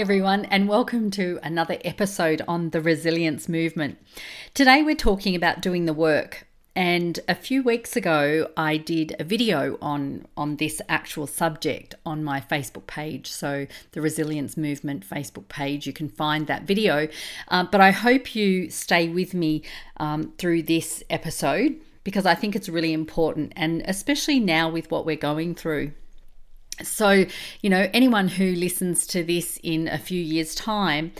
everyone, and welcome to another episode on the Resilience Movement. Today we're talking about doing the work, and a few weeks ago I did a video on this actual subject on my Facebook page, so the Resilience Movement Facebook page. You can find that video, but I hope you stay with me through this episode because I think it's really important, and especially now with what we're going through. So, you know, anyone who listens to this in a few years' time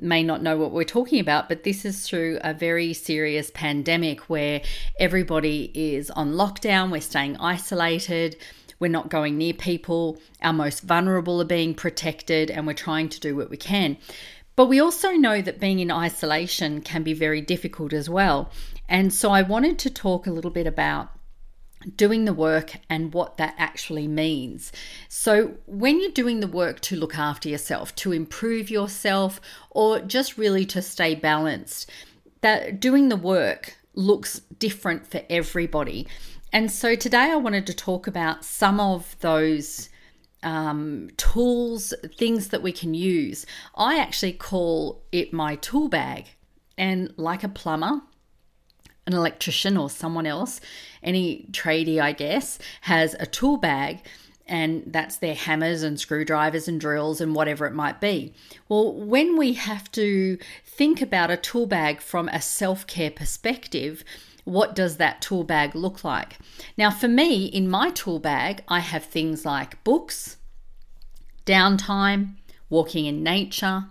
may not know what we're talking about, but this is through a very serious pandemic where everybody is on lockdown, we're staying isolated, we're not going near people, our most vulnerable are being protected, and we're trying to do what we can. But we also know that being in isolation can be very difficult as well. And so I wanted to talk a little bit about doing the work and what that actually means. So when you're doing the work to look after yourself, to improve yourself, or just really to stay balanced, that doing the work looks different for everybody. And so today I wanted to talk about some of those tools, things that we can use. I actually call it my tool bag. And like a plumber, an electrician, or someone else, any tradie, I guess, has a tool bag, and that's their hammers and screwdrivers and drills and whatever it might be. Well, when we have to think about a tool bag from a self-care perspective, what does that tool bag look like? Now, for me, in my tool bag, I have things like books, downtime, walking in nature.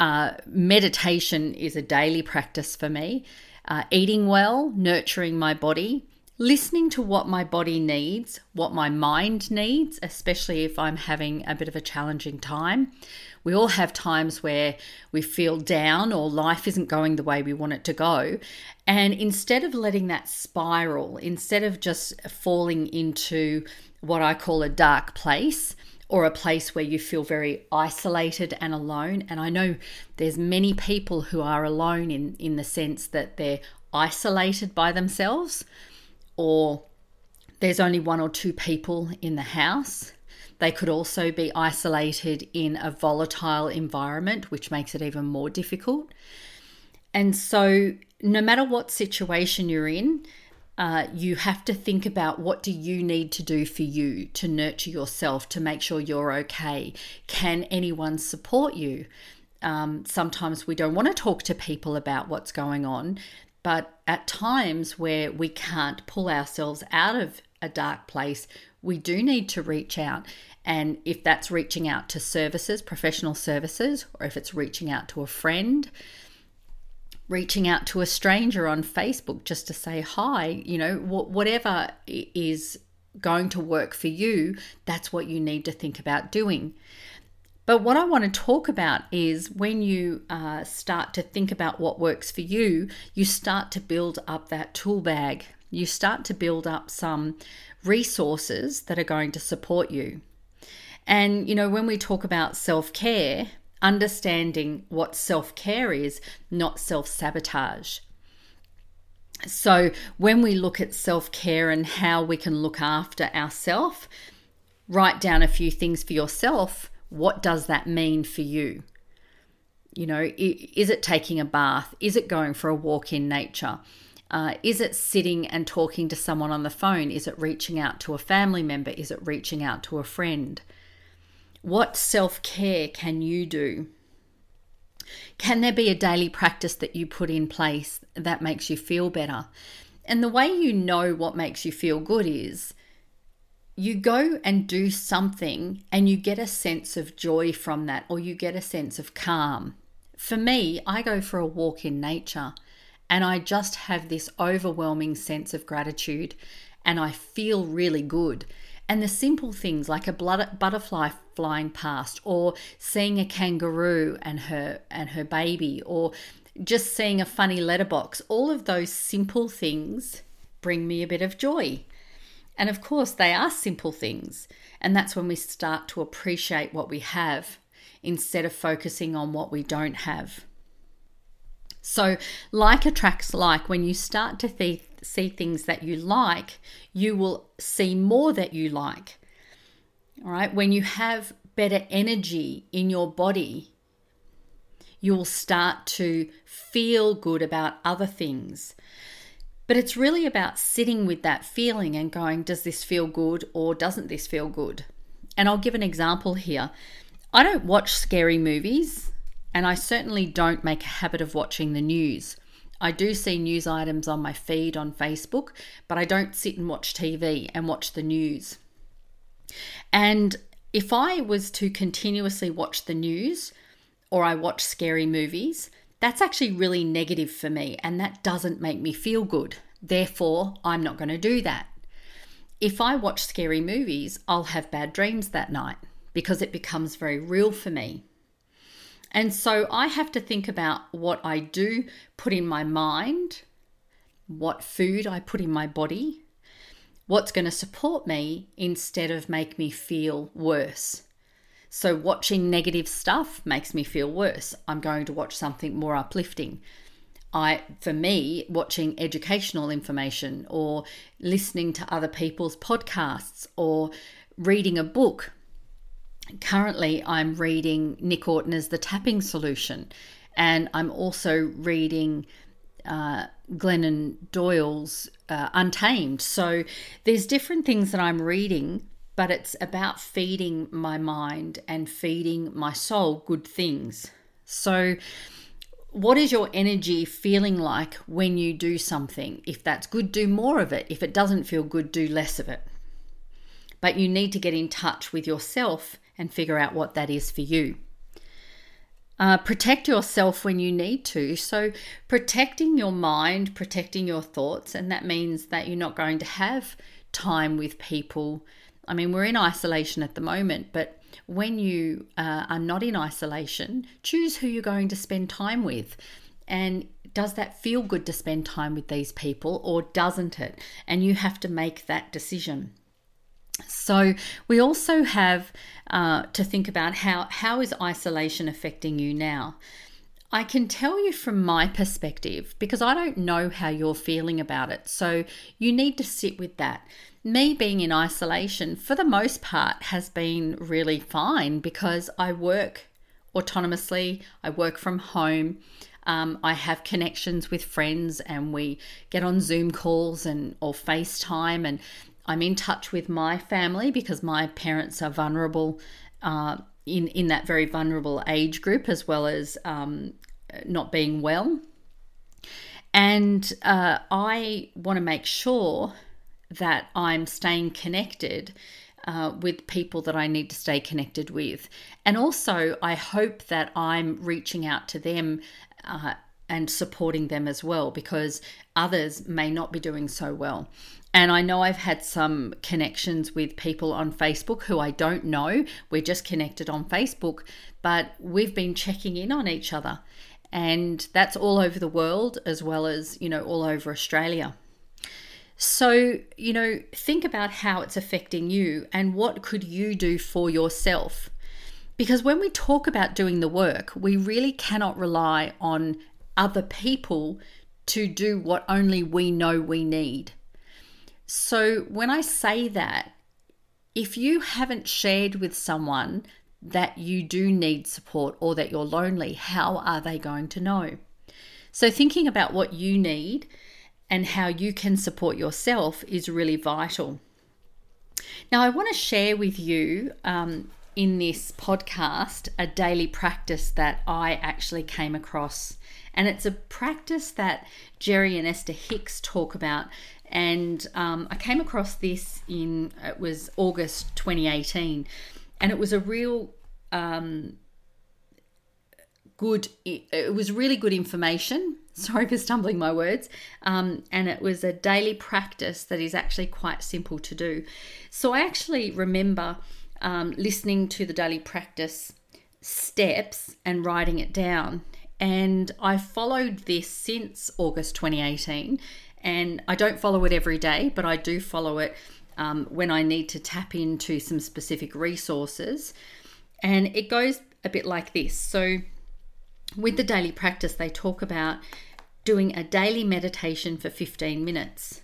Meditation is a daily practice for me. Eating well, nurturing my body, listening to what my body needs, what my mind needs, especially if I'm having a bit of a challenging time. We all have times where we feel down or life isn't going the way we want it to go. And instead of letting that spiral, instead of just falling into what I call a dark place, or a place where you feel very isolated and alone. And I know there's many people who are alone in the sense that they're isolated by themselves, or there's only one or two people in the house. They could also be isolated in a volatile environment, which makes it even more difficult. And so no matter what situation you're in, you have to think about what do you need to do for you to nurture yourself, to make sure you're okay. Can anyone support you? Sometimes we don't want to talk to people about what's going on, but at times where we can't pull ourselves out of a dark place, we do need to reach out. And if that's reaching out to services, professional services, or if it's reaching out to a friend, reaching out to a stranger on Facebook just to say hi, you know, whatever is going to work for you, that's what you need to think about doing. But what I want to talk about is when you start to think about what works for you, you start to build up that tool bag. You start to build up some resources that are going to support you. And, you know, when we talk about self-care, understanding what self-care is, not self-sabotage. So when we look at self-care and how we can look after ourselves, write down a few things for yourself. What does that mean for you? You know, is it taking a bath? Is it going for a walk in nature? Is it sitting and talking to someone on the phone? Is it reaching out to a family member? Is it reaching out to a friend? What self-care can you do? Can there be a daily practice that you put in place that makes you feel better? And the way you know what makes you feel good is you go and do something and you get a sense of joy from that, or you get a sense of calm. For me, I go for a walk in nature and I just have this overwhelming sense of gratitude and I feel really good. And the simple things like a butterfly flying past, or seeing a kangaroo and her baby, or just seeing a funny letterbox, all of those simple things bring me a bit of joy. And of course, they are simple things. And that's when we start to appreciate what we have instead of focusing on what we don't have. So like attracts like. When you start to see things that you like, you will see more that you like. All right. When you have better energy in your body, you will start to feel good about other things. But it's really about sitting with that feeling and going, does this feel good or doesn't this feel good? And I'll give an example here. I don't watch scary movies, and I certainly don't make a habit of watching the news. I do see news items on my feed on Facebook, but I don't sit and watch TV and watch the news. And if I was to continuously watch the news, or I watch scary movies, that's actually really negative for me, and that doesn't make me feel good. Therefore, I'm not going to do that. If I watch scary movies, I'll have bad dreams that night because it becomes very real for me. And so I have to think about what I do put in my mind, what food I put in my body, what's going to support me instead of make me feel worse. So watching negative stuff makes me feel worse. I'm going to watch something more uplifting. For me, watching educational information or listening to other people's podcasts or reading a book. Currently, I'm reading Nick Ortner's The Tapping Solution, and I'm also reading Glennon Doyle's Untamed. So there's different things that I'm reading, but it's about feeding my mind and feeding my soul good things. So what is your energy feeling like when you do something? If that's good, do more of it. If it doesn't feel good, do less of it. But you need to get in touch with yourself and figure out what that is for you. Protect yourself when you need to. So protecting your mind, protecting your thoughts, and that means that you're not going to have time with people. I mean, we're in isolation at the moment, but when you are not in isolation, choose who you're going to spend time with. And does that feel good to spend time with these people or doesn't it? And you have to make that decision. So we also have to think about how is isolation affecting you now? I can tell you from my perspective, because I don't know how you're feeling about it. So you need to sit with that. Me being in isolation, for the most part, has been really fine because I work autonomously. I work from home. I have connections with friends and we get on Zoom calls or FaceTime, and I'm in touch with my family because my parents are vulnerable in that very vulnerable age group, as well as not being well. And I want to make sure that I'm staying connected with people that I need to stay connected with. And also, I hope that I'm reaching out to them and supporting them as well, because others may not be doing so well. And I know I've had some connections with people on Facebook who I don't know. We're just connected on Facebook, but we've been checking in on each other. And that's all over the world, as well as, all over Australia. So, think about how it's affecting you and what could you do for yourself? Because when we talk about doing the work, we really cannot rely on other people to do what only we know we need. So when I say that, if you haven't shared with someone that you do need support or that you're lonely, how are they going to know? So thinking about what you need and how you can support yourself is really vital. Now, I want to share with you in this podcast a daily practice that I actually came across. And it's a practice that Jerry and Esther Hicks talk about. And I came across this it was August 2018. And it was a real it was really good information. Sorry for stumbling my words. And it was a daily practice that is actually quite simple to do. So I actually remember listening to the daily practice steps and writing it down. And I followed this since August 2018. And I don't follow it every day, but I do follow it when I need to tap into some specific resources. And it goes a bit like this. So with the daily practice, they talk about doing a daily meditation for 15 minutes.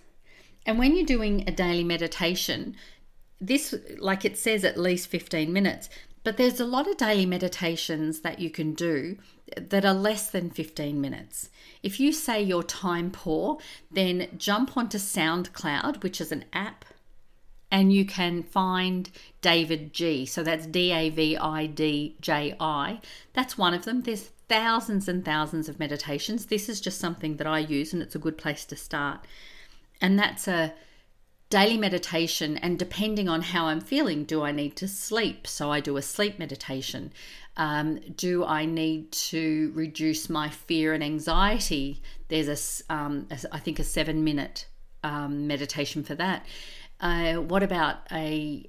And when you're doing a daily meditation, this, like it says, at least 15 minutes, But there's a lot of daily meditations that you can do that are less than 15 minutes. If you say you're time poor, then jump onto SoundCloud, which is an app, and you can find David G. So that's Davidji. That's one of them. There's thousands and thousands of meditations. This is just something that I use, and it's a good place to start. And that's a daily meditation, and depending on how I'm feeling, do I need to sleep? So I do a sleep meditation. Do I need to reduce my fear and anxiety? There's I think a 7-minute meditation for that. What about a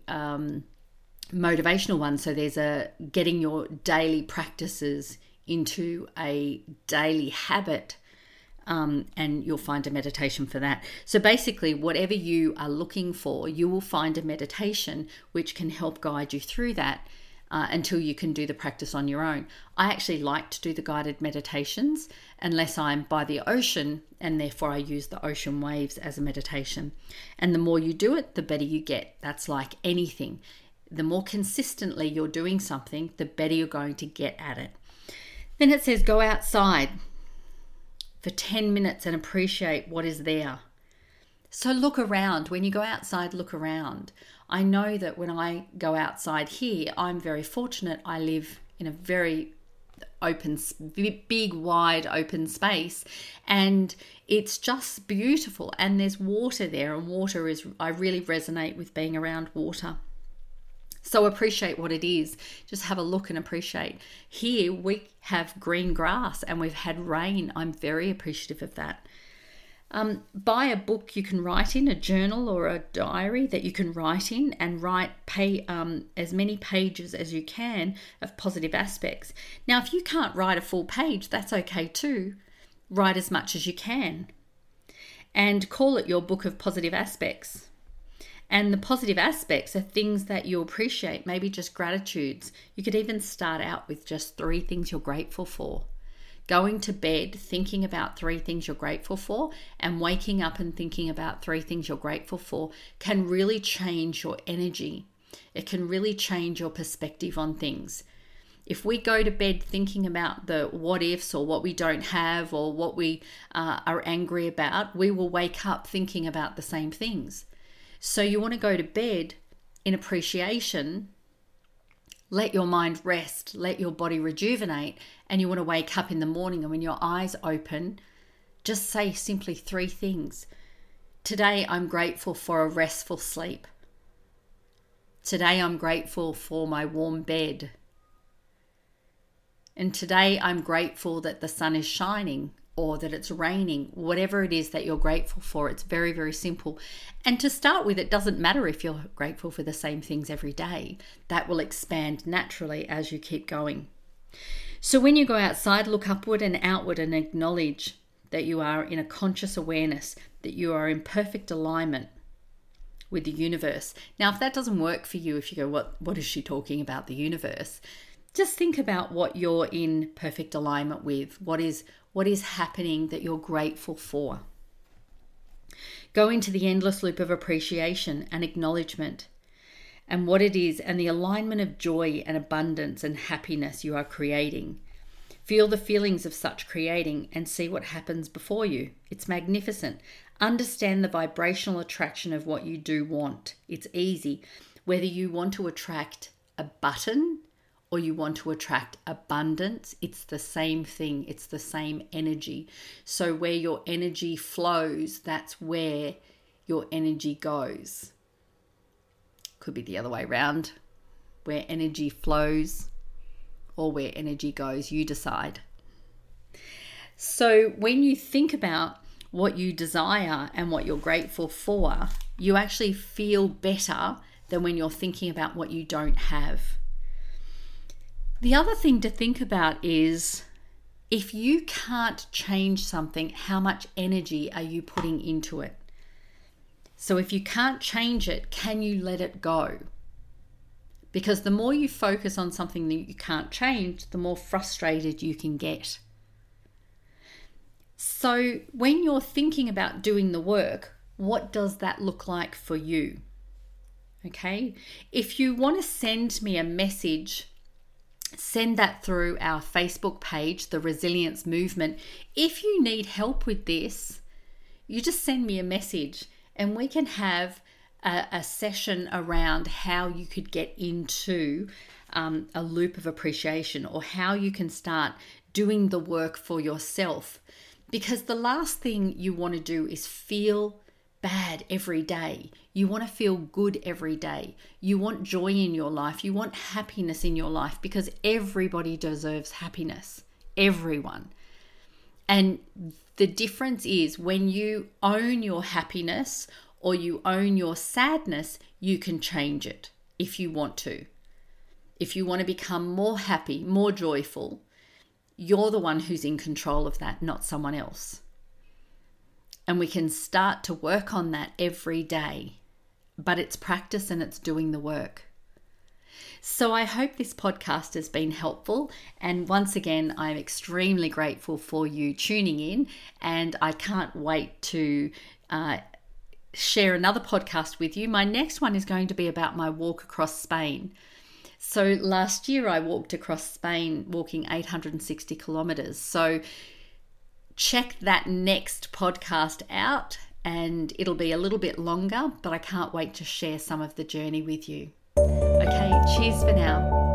motivational one? So there's a getting your daily practices into a daily habit. And you'll find a meditation for that. So basically, whatever you are looking for, you will find a meditation which can help guide you through that until you can do the practice on your own. I actually like to do the guided meditations unless I'm by the ocean, and therefore I use the ocean waves as a meditation. And the more you do it, the better you get. That's like anything. The more consistently you're doing something, the better you're going to get at it. Then it says go outside for 10 minutes and appreciate what is there. So look around. When you go outside, look around. I know that when I go outside here, I'm very fortunate. I live in a very open, big, wide open space, and it's just beautiful. And there's water there, and water is, I really resonate with being around water. So appreciate what it is. Just have a look and appreciate. Here we have green grass and we've had rain. I'm very appreciative of that. Buy a book you can write in, a journal or a diary that you can write in, and write as many pages as you can of positive aspects. Now, if you can't write a full page, that's okay too. Write as much as you can and call it your book of positive aspects. And the positive aspects are things that you appreciate, maybe just gratitudes. You could even start out with just 3 things you're grateful for. Going to bed, thinking about 3 things you're grateful for, and waking up and thinking about 3 things you're grateful for can really change your energy. It can really change your perspective on things. If we go to bed thinking about the what ifs or what we don't have or what we are angry about, we will wake up thinking about the same things. So you want to go to bed in appreciation, let your mind rest, let your body rejuvenate, and you want to wake up in the morning, and when your eyes open, just say simply 3 things. Today, I'm grateful for a restful sleep. Today, I'm grateful for my warm bed. And today, I'm grateful that the sun is shining, or that it's raining, whatever it is that you're grateful for. It's very, very simple. And to start with, it doesn't matter if you're grateful for the same things every day. That will expand naturally as you keep going. So when you go outside, look upward and outward and acknowledge that you are in a conscious awareness, that you are in perfect alignment with the universe. Now, if that doesn't work for you, if you go, what is she talking about, the universe? Just think about what you're in perfect alignment with, what is happening that you're grateful for. Go into the endless loop of appreciation and acknowledgement and what it is and the alignment of joy and abundance and happiness you are creating. Feel the feelings of such creating and see what happens before you. It's magnificent. Understand the vibrational attraction of what you do want. It's easy. Whether you want to attract a button or you want to attract abundance, it's the same thing. It's the same energy. So where your energy flows, that's where your energy goes. Could be the other way around. Where energy flows or where energy goes, you decide. So when you think about what you desire and what you're grateful for, you actually feel better than when you're thinking about what you don't have. The other thing to think about is, if you can't change something, how much energy are you putting into it? So if you can't change it, can you let it go? Because the more you focus on something that you can't change, the more frustrated you can get. So when you're thinking about doing the work, what does that look like for you? Okay. If you want to send me a message, send that through our Facebook page, The Resilience Movement. If you need help with this, you just send me a message and we can have a session around how you could get into a loop of appreciation, or how you can start doing the work for yourself. Because the last thing you want to do is feel bad every day. You want to feel good every day. You want joy in your life. You want happiness in your life, because everybody deserves happiness. Everyone. And the difference is, when you own your happiness or you own your sadness, you can change it if you want to. If you want to become more happy, more joyful, you're the one who's in control of that, not someone else. And we can start to work on that every day, but it's practice and it's doing the work. So I hope this podcast has been helpful. And once again, I'm extremely grateful for you tuning in, and I can't wait to share another podcast with you. My next one is going to be about my walk across Spain. So last year I walked across Spain, walking 860 kilometers. So check that next podcast out, and it'll be a little bit longer, but I can't wait to share some of the journey with you. Okay, cheers for now.